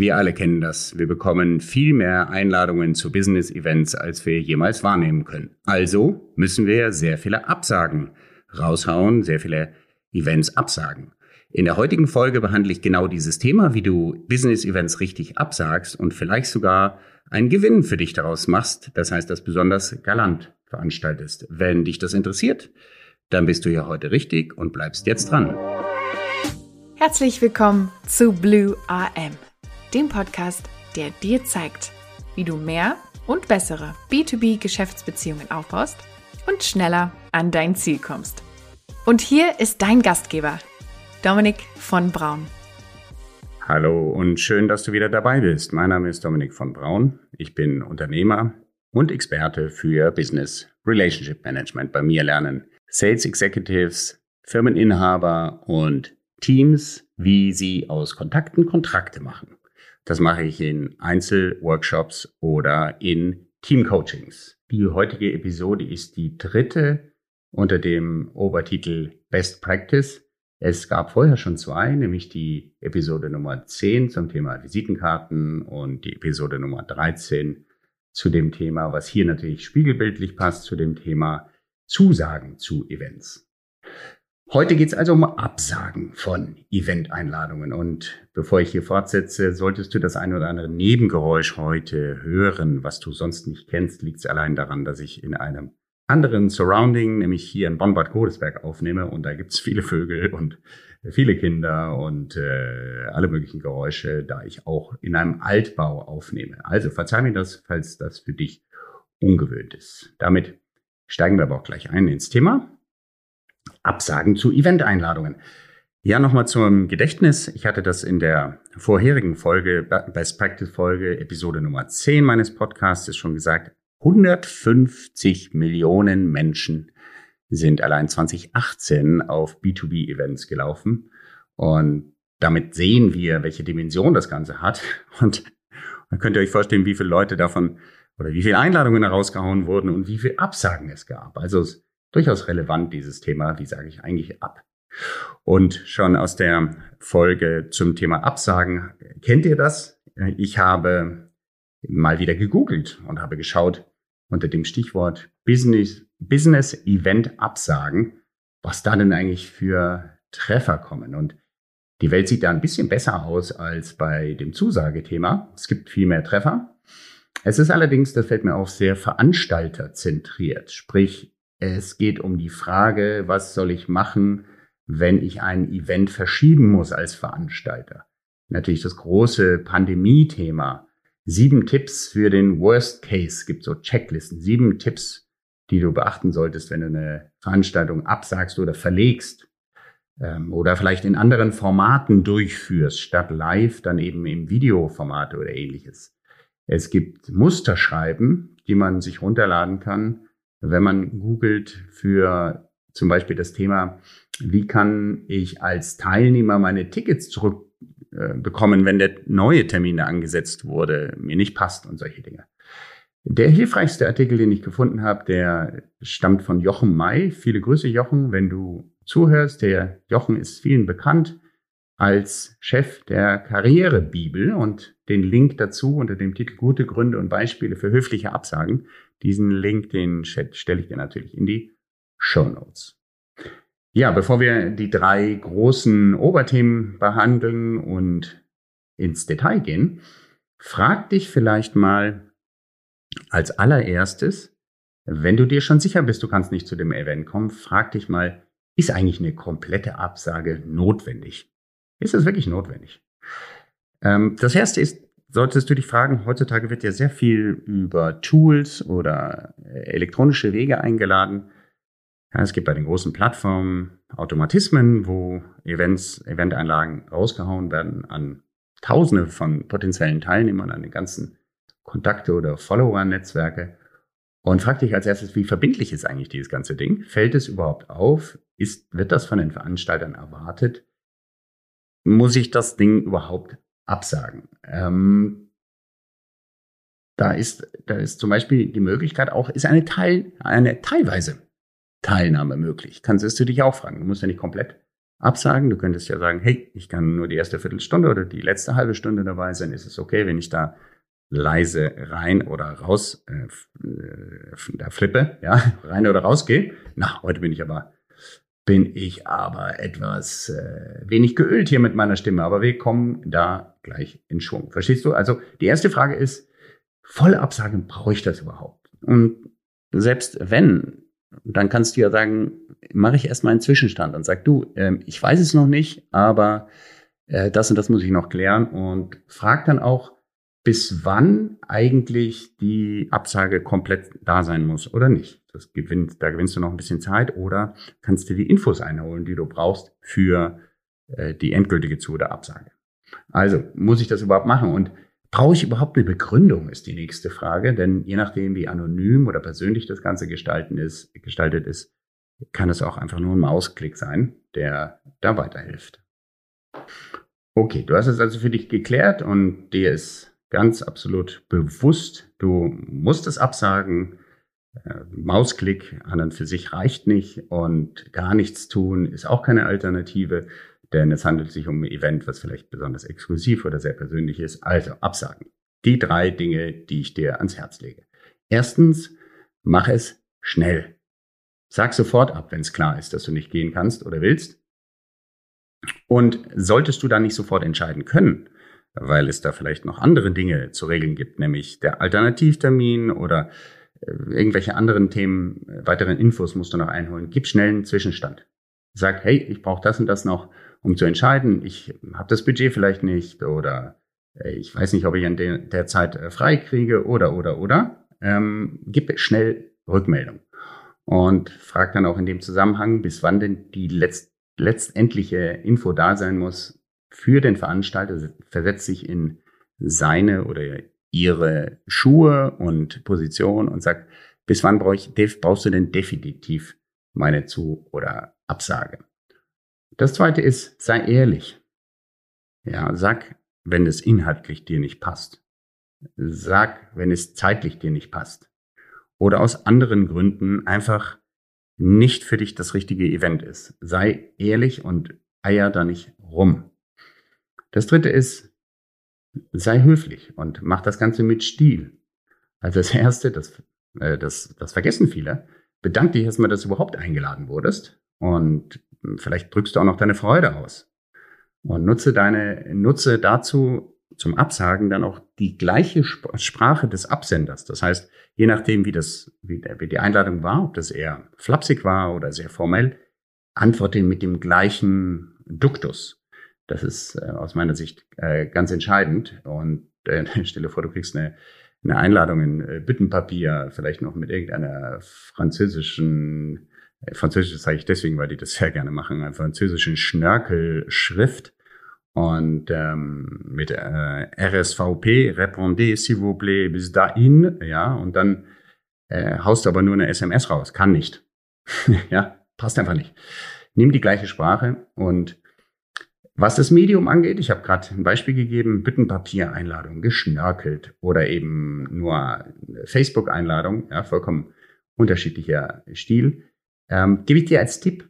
Wir alle kennen das. Wir bekommen viel mehr Einladungen zu Business-Events, als wir jemals wahrnehmen können. Also müssen wir sehr viele Absagen raushauen, sehr viele Events absagen. In der heutigen Folge behandle ich genau dieses Thema, wie du Business-Events richtig absagst und vielleicht sogar einen Gewinn für dich daraus machst. Das heißt, das besonders galant veranstaltest. Wenn dich das interessiert, dann bist du hier heute richtig und bleibst jetzt dran. Herzlich willkommen zu Blue-RM. Dem Podcast, der dir zeigt, wie du mehr und bessere B2B-Geschäftsbeziehungen aufbaust und schneller an dein Ziel kommst. Und hier ist dein Gastgeber, Dominik von Braun. Hallo und schön, dass du wieder dabei bist. Mein Name ist Dominik von Braun. Ich bin Unternehmer und Experte für Business Relationship Management. Bei mir lernen Sales Executives, Firmeninhaber und Teams, wie sie aus Kontakten Kontrakte machen. Das mache ich in Einzelworkshops oder in Teamcoachings. Die heutige Episode ist die dritte unter dem Obertitel Best Practice. Es gab vorher schon zwei, nämlich die Episode Nummer 10 zum Thema Visitenkarten und die Episode Nummer 13 zu dem Thema, was hier natürlich spiegelbildlich passt, zu dem Thema Zusagen zu Events. Heute geht es also um Absagen von Eventeinladungen und bevor ich hier fortsetze, solltest du das ein oder andere Nebengeräusch heute hören, was du sonst nicht kennst, liegt es allein daran, dass ich in einem anderen Surrounding, nämlich hier in Bonn-Bad Godesberg aufnehme und da gibt es viele Vögel und viele Kinder und alle möglichen Geräusche, da ich auch in einem Altbau aufnehme. Also verzeih mir das, falls das für dich ungewöhnt ist. Damit steigen wir aber auch gleich ein ins Thema. Absagen zu Eventeinladungen. Ja, nochmal zum Gedächtnis. Ich hatte das in der vorherigen Folge, Best Practice Folge, Episode Nummer 10 meines Podcasts, schon gesagt, 150 Millionen Menschen sind allein 2018 auf B2B-Events gelaufen. Und damit sehen wir, welche Dimension das Ganze hat. Und dann könnt ihr euch vorstellen, wie viele Leute davon oder wie viele Einladungen herausgehauen wurden und wie viele Absagen es gab. Also es durchaus relevant, dieses Thema, wie sage ich eigentlich ab? Und schon aus der Folge zum Thema Absagen, kennt ihr das? Ich habe mal wieder gegoogelt und habe geschaut unter dem Stichwort Business-Event-Absagen, was da denn eigentlich für Treffer kommen. Und die Welt sieht da ein bisschen besser aus als bei dem Zusagethema. Es gibt viel mehr Treffer. Es ist allerdings, das fällt mir auf, sehr veranstalterzentriert, sprich, es geht um die Frage, was soll ich machen, wenn ich ein Event verschieben muss als Veranstalter? Natürlich das große Pandemie-Thema. 7 Tipps für den Worst Case. Es gibt so Checklisten. 7 Tipps, die du beachten solltest, wenn du eine Veranstaltung absagst oder verlegst. Oder vielleicht in anderen Formaten durchführst, statt live dann eben im Videoformat oder ähnliches. Es gibt Musterschreiben, die man sich runterladen kann. Wenn man googelt für zum Beispiel das Thema, wie kann ich als Teilnehmer meine Tickets zurückbekommen, wenn der neue Termin angesetzt wurde, mir nicht passt und solche Dinge. Der hilfreichste Artikel, den ich gefunden habe, der stammt von Jochen Mai. Viele Grüße, Jochen, wenn du zuhörst. Der Jochen ist vielen bekannt als Chef der Karrierebibel und den Link dazu unter dem Titel Gute Gründe und Beispiele für höfliche Absagen. Diesen Link, den stelle ich dir natürlich in die Shownotes. Ja, bevor wir die 3 großen Oberthemen behandeln und ins Detail gehen, frag dich vielleicht mal als allererstes, wenn du dir schon sicher bist, du kannst nicht zu dem Event kommen, frag dich mal, ist eigentlich eine komplette Absage notwendig? Ist das wirklich notwendig? Das erste ist, solltest du dich fragen, heutzutage wird ja sehr viel über Tools oder elektronische Wege eingeladen. Ja, es gibt bei den großen Plattformen Automatismen, wo Eventeinlagen rausgehauen werden an Tausende von potenziellen Teilnehmern, an den ganzen Kontakte- oder Follower-Netzwerke. Und frag dich als erstes, wie verbindlich ist eigentlich dieses ganze Ding? Fällt es überhaupt auf? Wird das von den Veranstaltern erwartet? Muss ich das Ding überhaupt absagen? Da ist zum Beispiel die Möglichkeit auch, ist eine teilweise Teilnahme möglich. Kannst du dich auch fragen. Du musst ja nicht komplett absagen. Du könntest ja sagen, hey, ich kann nur die erste Viertelstunde oder die letzte halbe Stunde dabei sein. Ist es okay, wenn ich da leise rein oder raus, da flippe, ja, rein oder rausgehe? Na, heute bin ich aber etwas wenig geölt hier mit meiner Stimme, aber wir kommen da gleich in Schwung. Verstehst du? Also die erste Frage ist, volle Absage, brauche ich das überhaupt? Und selbst wenn, dann kannst du ja sagen, mache ich erstmal einen Zwischenstand und sag, du, ich weiß es noch nicht, aber das und das muss ich noch klären, und frag dann auch, bis wann eigentlich die Absage komplett da sein muss oder nicht. Da gewinnst du noch ein bisschen Zeit, oder kannst dir die Infos einholen, die du brauchst für die endgültige Zu- oder Absage. Also, muss ich das überhaupt machen? Und brauche ich überhaupt eine Begründung, ist die nächste Frage. Denn je nachdem, wie anonym oder persönlich das Ganze gestaltet ist, kann es auch einfach nur ein Mausklick sein, der da weiterhilft. Okay, du hast es also für dich geklärt und dir ist ganz absolut bewusst, du musst es absagen. Mausklick an und für sich reicht nicht, und gar nichts tun ist auch keine Alternative, denn es handelt sich um ein Event, was vielleicht besonders exklusiv oder sehr persönlich ist. Also absagen. Die drei Dinge, die ich dir ans Herz lege. Erstens, mach es schnell. Sag sofort ab, wenn es klar ist, dass du nicht gehen kannst oder willst. Und solltest du dann nicht sofort entscheiden können, weil es da vielleicht noch andere Dinge zu regeln gibt, nämlich der Alternativtermin oder irgendwelche anderen Themen, weiteren Infos musst du noch einholen, gib schnell einen Zwischenstand. Sag, hey, ich brauche das und das noch, um zu entscheiden, ich habe das Budget vielleicht nicht oder ich weiß nicht, ob ich in der Zeit frei kriege oder. Gib schnell Rückmeldung und frag dann auch in dem Zusammenhang, bis wann denn die letztendliche Info da sein muss für den Veranstalter. Versetzt sich in seine oder ihre Schuhe und Position und sagt, bis wann brauchst du denn definitiv meine Zu- oder Absage? Das zweite ist, sei ehrlich. Ja, sag, wenn es inhaltlich dir nicht passt. Sag, wenn es zeitlich dir nicht passt. Oder aus anderen Gründen einfach nicht für dich das richtige Event ist. Sei ehrlich und eier da nicht rum. Das dritte ist, sei höflich und mach das Ganze mit Stil. Also das Erste, das vergessen viele, bedank dich erstmal, dass du überhaupt eingeladen wurdest, und vielleicht drückst du auch noch deine Freude aus. Und nutze dazu zum Absagen dann auch die gleiche Sprache des Absenders. Das heißt, je nachdem, wie die Einladung war, ob das eher flapsig war oder sehr formell, antworte mit dem gleichen Duktus. Das ist aus meiner Sicht ganz entscheidend. Und stelle vor, du kriegst eine Einladung in Büttenpapier, vielleicht noch mit irgendeiner französisches sage ich deswegen, weil die das sehr gerne machen, einer französischen Schnörkelschrift und mit RSVP, répondez s'il vous plaît, bis dahin, ja, und dann haust du aber nur eine SMS raus, kann nicht. Ja, passt einfach nicht. Nimm die gleiche Sprache. Und was das Medium angeht, ich habe gerade ein Beispiel gegeben, Büttenpapier-Einladung, geschnörkelt oder eben nur Facebook-Einladung, ja, vollkommen unterschiedlicher Stil, gebe ich dir als Tipp,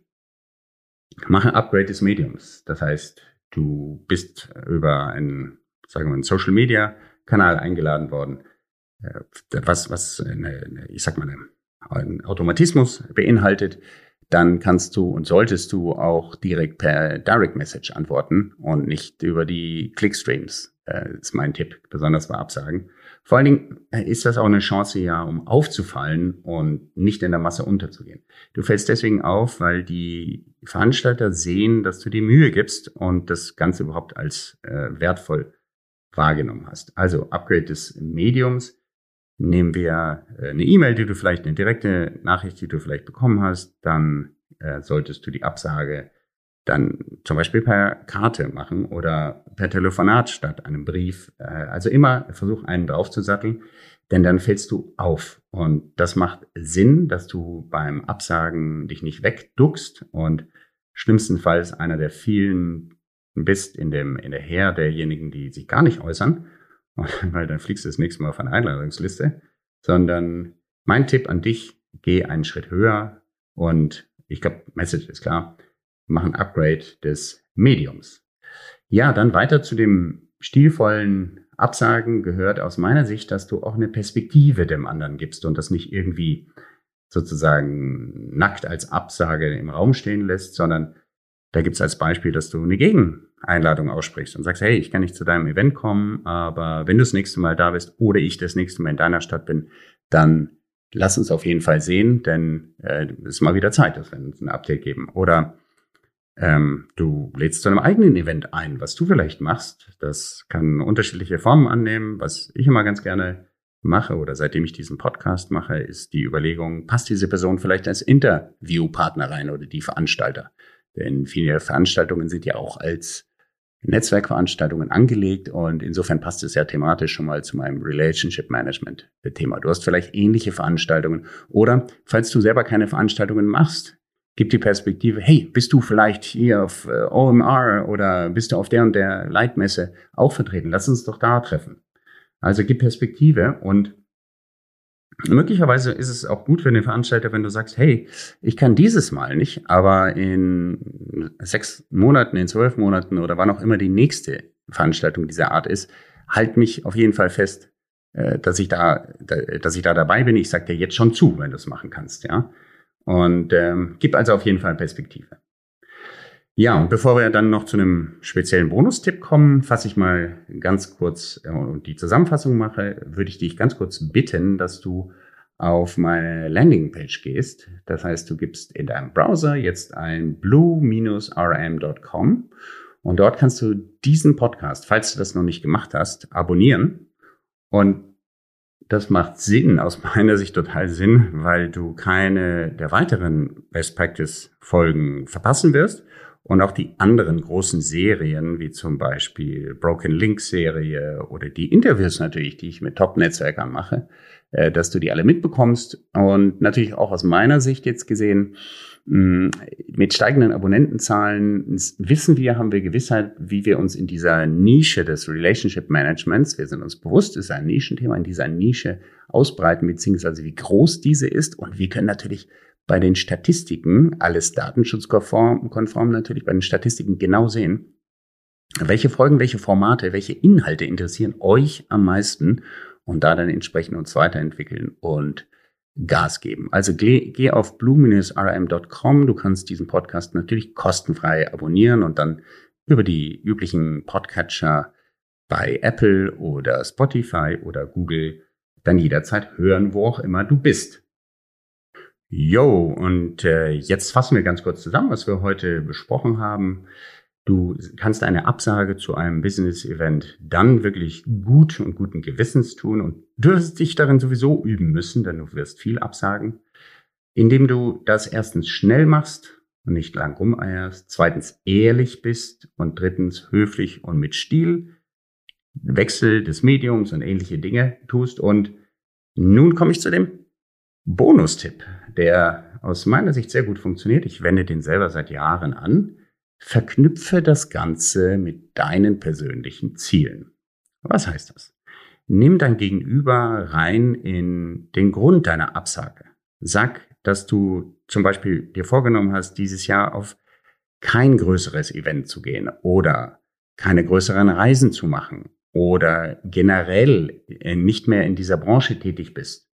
mach ein Upgrade des Mediums. Das heißt, du bist über einen Social-Media-Kanal eingeladen worden, was einen Automatismus beinhaltet. Dann kannst du und solltest du auch direkt per Direct Message antworten und nicht über die Clickstreams, ist mein Tipp, besonders bei Absagen. Vor allen Dingen ist das auch eine Chance, ja, um aufzufallen und nicht in der Masse unterzugehen. Du fällst deswegen auf, weil die Veranstalter sehen, dass du dir Mühe gibst und das Ganze überhaupt als wertvoll wahrgenommen hast. Also Upgrade des Mediums. Nehmen wir eine E-Mail, eine direkte Nachricht, die du vielleicht bekommen hast, dann solltest du die Absage dann zum Beispiel per Karte machen oder per Telefonat statt einem Brief. Also immer versuch, einen draufzusatteln, denn dann fällst du auf. Und das macht Sinn, dass du beim Absagen dich nicht wegduckst und schlimmstenfalls einer der vielen bist in der Heer derjenigen, die sich gar nicht äußern. Weil dann fliegst du das nächste Mal auf eine Einladungsliste, sondern mein Tipp an dich, geh einen Schritt höher, und ich glaube, Message ist klar, machen Upgrade des Mediums. Ja, dann weiter zu dem stilvollen Absagen gehört aus meiner Sicht, dass du auch eine Perspektive dem anderen gibst und das nicht irgendwie sozusagen nackt als Absage im Raum stehen lässt, sondern da gibt es als Beispiel, dass du eine Gegeneinladung aussprichst und sagst, hey, ich kann nicht zu deinem Event kommen, aber wenn du das nächste Mal da bist oder ich das nächste Mal in deiner Stadt bin, dann lass uns auf jeden Fall sehen, denn es ist mal wieder Zeit, dass wir uns ein Update geben. Oder du lädst zu einem eigenen Event ein, was du vielleicht machst. Das kann unterschiedliche Formen annehmen. Was ich immer ganz gerne mache oder seitdem ich diesen Podcast mache, ist die Überlegung, passt diese Person vielleicht als Interviewpartner rein oder die Veranstalter? Denn viele Veranstaltungen sind ja auch als Netzwerkveranstaltungen angelegt und insofern passt es ja thematisch schon mal zu meinem Relationship Management Thema. Du hast vielleicht ähnliche Veranstaltungen oder falls du selber keine Veranstaltungen machst, gib die Perspektive, hey, bist du vielleicht hier auf OMR oder bist du auf der und der Leitmesse auch vertreten? Lass uns doch da treffen. Also gib Perspektive und möglicherweise ist es auch gut für den Veranstalter, wenn du sagst, hey, ich kann dieses Mal nicht, aber in 6 Monaten, in 12 Monaten oder wann auch immer die nächste Veranstaltung dieser Art ist, halt mich auf jeden Fall fest, dass ich da dabei bin. Ich sag dir jetzt schon zu, wenn du es machen kannst, ja. Und gib also auf jeden Fall Perspektive. Ja, und bevor wir dann noch zu einem speziellen Bonustipp kommen, fasse ich mal ganz kurz und die Zusammenfassung mache, würde ich dich ganz kurz bitten, dass du auf meine Landingpage gehst. Das heißt, du gibst in deinem Browser jetzt ein blue-rm.com und dort kannst du diesen Podcast, falls du das noch nicht gemacht hast, abonnieren. Und das macht Sinn, aus meiner Sicht total Sinn, weil du keine der weiteren Best Practice Folgen verpassen wirst. Und auch die anderen großen Serien, wie zum Beispiel Broken Link Serie oder die Interviews natürlich, die ich mit Top-Netzwerkern mache, dass du die alle mitbekommst. Und natürlich auch aus meiner Sicht jetzt gesehen, mit steigenden Abonnentenzahlen haben wir Gewissheit, wie wir uns in dieser Nische des Relationship Managements, wir sind uns bewusst, ist ein Nischenthema, in dieser Nische ausbreiten, beziehungsweise wie groß diese ist. Und wir können natürlich bei den Statistiken, alles datenschutzkonform natürlich, bei den Statistiken genau sehen, welche Folgen, welche Formate, welche Inhalte interessieren euch am meisten und da dann entsprechend uns weiterentwickeln und Gas geben. Also geh auf blue-rm.com, du kannst diesen Podcast natürlich kostenfrei abonnieren und dann über die üblichen Podcatcher bei Apple oder Spotify oder Google dann jederzeit hören, wo auch immer du bist. Jo, und jetzt fassen wir ganz kurz zusammen, was wir heute besprochen haben. Du kannst eine Absage zu einem Business-Event dann wirklich gut und guten Gewissens tun und wirst dich darin sowieso üben müssen, denn du wirst viel absagen, indem du das erstens schnell machst und nicht lang rumeierst, zweitens ehrlich bist und drittens höflich und mit Stil, Wechsel des Mediums und ähnliche Dinge tust. Und nun komme ich zu dem Bonustipp, der aus meiner Sicht sehr gut funktioniert. Ich wende den selber seit Jahren an. Verknüpfe das Ganze mit deinen persönlichen Zielen. Was heißt das? Nimm dein Gegenüber rein in den Grund deiner Absage. Sag, dass du zum Beispiel dir vorgenommen hast, dieses Jahr auf kein größeres Event zu gehen oder keine größeren Reisen zu machen oder generell nicht mehr in dieser Branche tätig bist.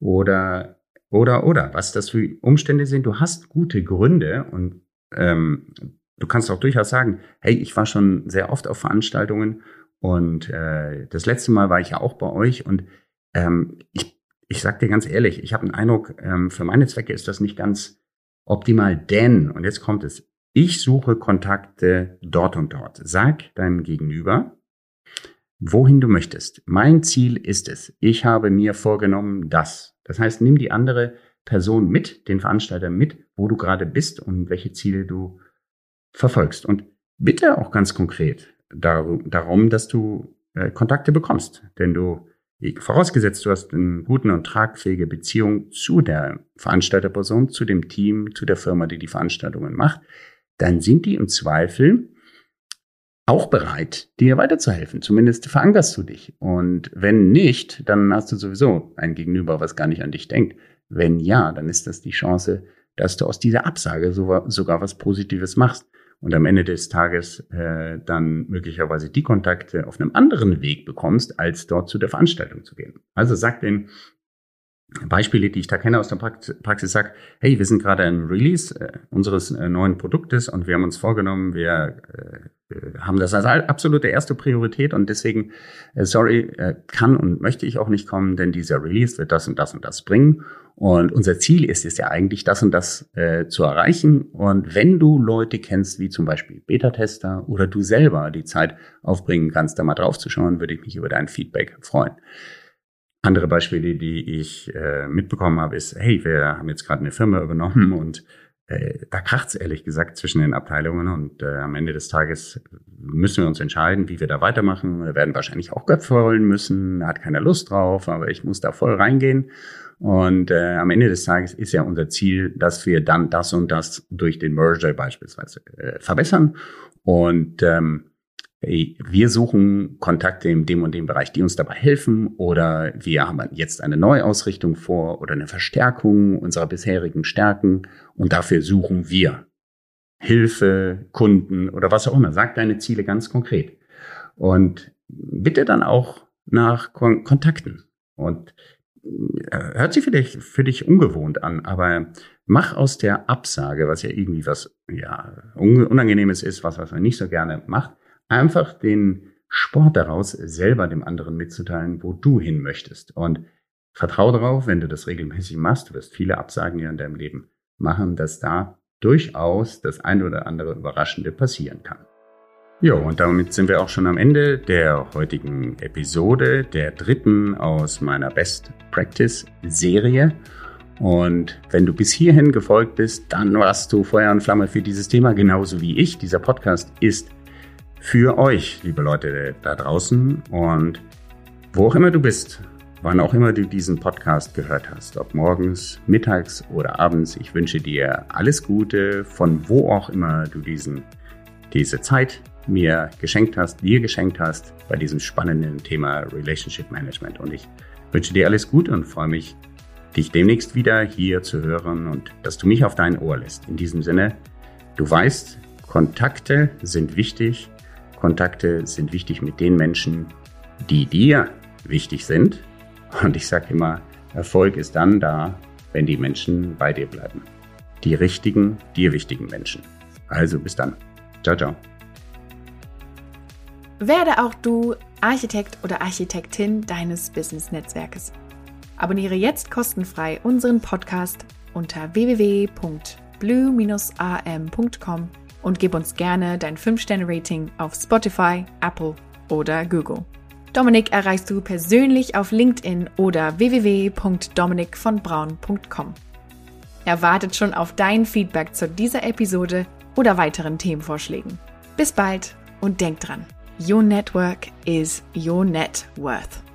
Oder, was das für Umstände sind. Du hast gute Gründe und du kannst auch durchaus sagen, hey, ich war schon sehr oft auf Veranstaltungen und das letzte Mal war ich ja auch bei euch und ich sag dir ganz ehrlich, ich habe einen Eindruck, für meine Zwecke ist das nicht ganz optimal, denn, und jetzt kommt es, ich suche Kontakte dort und dort. Sag deinem Gegenüber, wohin du möchtest. Mein Ziel ist es. Ich habe mir vorgenommen, das. Das heißt, nimm die andere Person mit, den Veranstalter mit, wo du gerade bist und welche Ziele du verfolgst. Und bitte auch ganz konkret darum, dass du Kontakte bekommst. Denn du, vorausgesetzt, du hast eine gute und tragfähige Beziehung zu der Veranstalterperson, zu dem Team, zu der Firma, die die Veranstaltungen macht, dann sind die im Zweifel auch bereit, dir weiterzuhelfen. Zumindest verankerst du dich. Und wenn nicht, dann hast du sowieso ein Gegenüber, was gar nicht an dich denkt. Wenn ja, dann ist das die Chance, dass du aus dieser Absage sogar was Positives machst und am Ende des Tages dann möglicherweise die Kontakte auf einem anderen Weg bekommst, als dort zu der Veranstaltung zu gehen. Also sag den Beispiele, die ich da kenne aus der Praxis, sag, hey, wir sind gerade im Release unseres neuen Produktes und wir haben uns vorgenommen, wir haben das als absolute erste Priorität und deswegen, kann und möchte ich auch nicht kommen, denn dieser Release wird das und das und das bringen. Und unser Ziel ist es ja eigentlich, das und das zu erreichen. Und wenn du Leute kennst, wie zum Beispiel Beta-Tester oder du selber die Zeit aufbringen kannst, da mal drauf zu schauen, würde ich mich über dein Feedback freuen. Andere Beispiele, die ich mitbekommen habe, ist, hey, wir haben jetzt gerade eine Firma übernommen und da kracht es ehrlich gesagt zwischen den Abteilungen und am Ende des Tages müssen wir uns entscheiden, wie wir da weitermachen. Wir werden wahrscheinlich auch göpfeln müssen, da hat keiner Lust drauf, aber ich muss da voll reingehen. Und am Ende des Tages ist ja unser Ziel, dass wir dann das und das durch den Merger beispielsweise verbessern. Und wir suchen Kontakte in dem und dem Bereich, die uns dabei helfen. Oder wir haben jetzt eine Neuausrichtung vor oder eine Verstärkung unserer bisherigen Stärken. Und dafür suchen wir Hilfe, Kunden oder was auch immer. Sag deine Ziele ganz konkret. Und bitte dann auch nach Kontakten. Und hört sich vielleicht für dich ungewohnt an, aber mach aus der Absage, was ja irgendwie was Unangenehmes ist, was man nicht so gerne macht, einfach den Sport daraus, selber dem anderen mitzuteilen, wo du hin möchtest. Und vertraue darauf, wenn du das regelmäßig machst, du wirst viele Absagen ja in deinem Leben machen, dass da durchaus das ein oder andere Überraschende passieren kann. Jo, und damit sind wir auch schon am Ende der heutigen Episode, der dritten aus meiner Best Practice Serie. Und wenn du bis hierhin gefolgt bist, dann warst du Feuer und Flamme für dieses Thema, genauso wie ich. Dieser Podcast ist für euch, liebe Leute da draußen. Und wo auch immer du bist, wann auch immer du diesen Podcast gehört hast, ob morgens, mittags oder abends, ich wünsche dir alles Gute, von wo auch immer du diese Zeit dir geschenkt hast bei diesem spannenden Thema Relationship Management. Und ich wünsche dir alles Gute und freue mich, dich demnächst wieder hier zu hören und dass du mich auf dein Ohr lässt. In diesem Sinne, du weißt, Kontakte sind wichtig. Kontakte sind wichtig mit den Menschen, die dir wichtig sind. Und ich sage immer, Erfolg ist dann da, wenn die Menschen bei dir bleiben. Die richtigen, dir wichtigen Menschen. Also bis dann. Ciao, ciao. Werde auch du Architekt oder Architektin deines Business-Netzwerkes. Abonniere jetzt kostenfrei unseren Podcast unter www.blue-rm.com und gib uns gerne dein 5-Sterne-Rating auf Spotify, Apple oder Google. Dominik erreichst du persönlich auf LinkedIn oder www.dominikvonbraun.com. Er wartet schon auf dein Feedback zu dieser Episode oder weiteren Themenvorschlägen. Bis bald und denk dran, your network is your net worth.